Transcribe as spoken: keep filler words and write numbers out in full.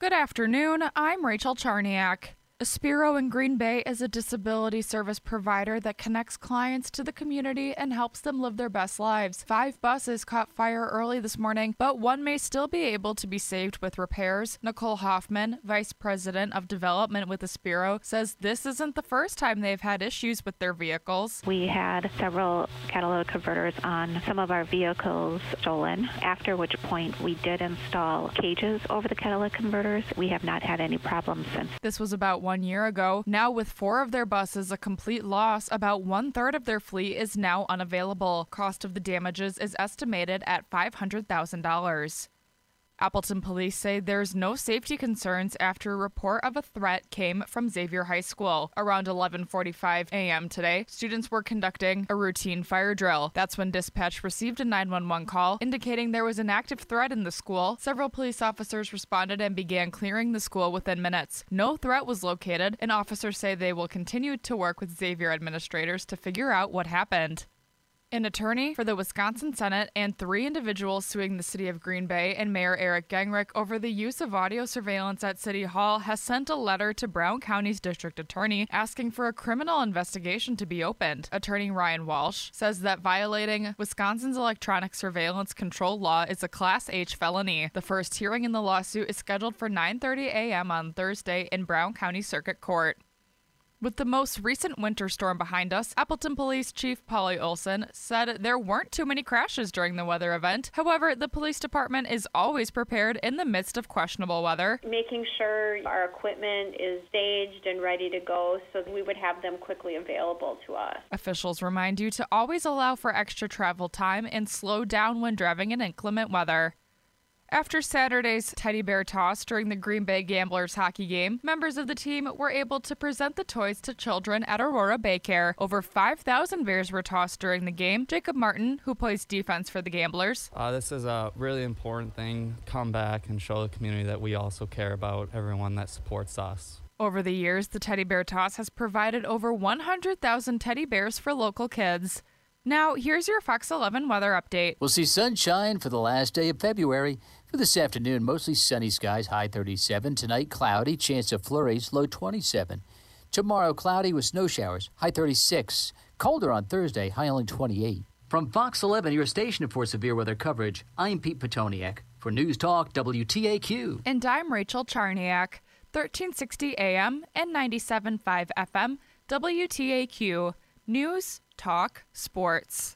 Good afternoon, I'm Rachel Charniak. Aspiro in Green Bay is a disability service provider that connects clients to the community and helps them live their best lives. Five buses caught fire early this morning, but one may still be able to be saved with repairs. Nicole Hoffman, Vice President of Development with Aspiro, says this isn't the first time they've had issues with their vehicles. We had several catalytic converters on some of our vehicles stolen, after which point we did install cages over the catalytic converters. We have not had any problems since. This was about one year ago. Now with four of their buses a complete loss, about one-third of their fleet is now unavailable. Cost of the damages is estimated at five hundred thousand dollars. Appleton police say there's no safety concerns after a report of a threat came from Xavier High School. Around eleven forty-five a m today, students were conducting a routine fire drill. That's when dispatch received a nine one one call indicating there was an active threat in the school. Several police officers responded and began clearing the school within minutes. No threat was located, and officers say they will continue to work with Xavier administrators to figure out what happened. An attorney for the Wisconsin Senate and three individuals suing the city of Green Bay and Mayor Eric Gengrich over the use of audio surveillance at City Hall has sent a letter to Brown County's district attorney asking for a criminal investigation to be opened. Attorney Ryan Walsh says that violating Wisconsin's electronic surveillance control law is a Class H felony. The first hearing in the lawsuit is scheduled for nine thirty a m on Thursday in Brown County Circuit Court. With the most recent winter storm behind us, Appleton Police Chief Polly Olson said there weren't too many crashes during the weather event. However, the police department is always prepared in the midst of questionable weather. Making sure our equipment is staged and ready to go so that we would have them quickly available to us. Officials remind you to always allow for extra travel time and slow down when driving in inclement weather. After Saturday's teddy bear toss during the Green Bay Gamblers hockey game, members of the team were able to present the toys to children at Aurora Bay Care. Over five thousand bears were tossed during the game. Jacob Martin, who plays defense for the Gamblers. Uh, this is a really important thing. Come back and show the community that we also care about everyone that supports us. Over the years, the teddy bear toss has provided over one hundred thousand teddy bears for local kids. Now, here's your Fox eleven weather update. We'll see sunshine for the last day of February. For this afternoon, mostly sunny skies, high thirty-seven. Tonight, cloudy, chance of flurries, low twenty-seven. Tomorrow, cloudy with snow showers, high thirty-six. Colder on Thursday, high only twenty-eight. From Fox eleven, your station for severe weather coverage, I'm Pete Petoniak. For News Talk W T A Q. And I'm Rachel Charniak. thirteen sixty a m and ninety-seven point five f m, W T A Q. News, Talk, Sports.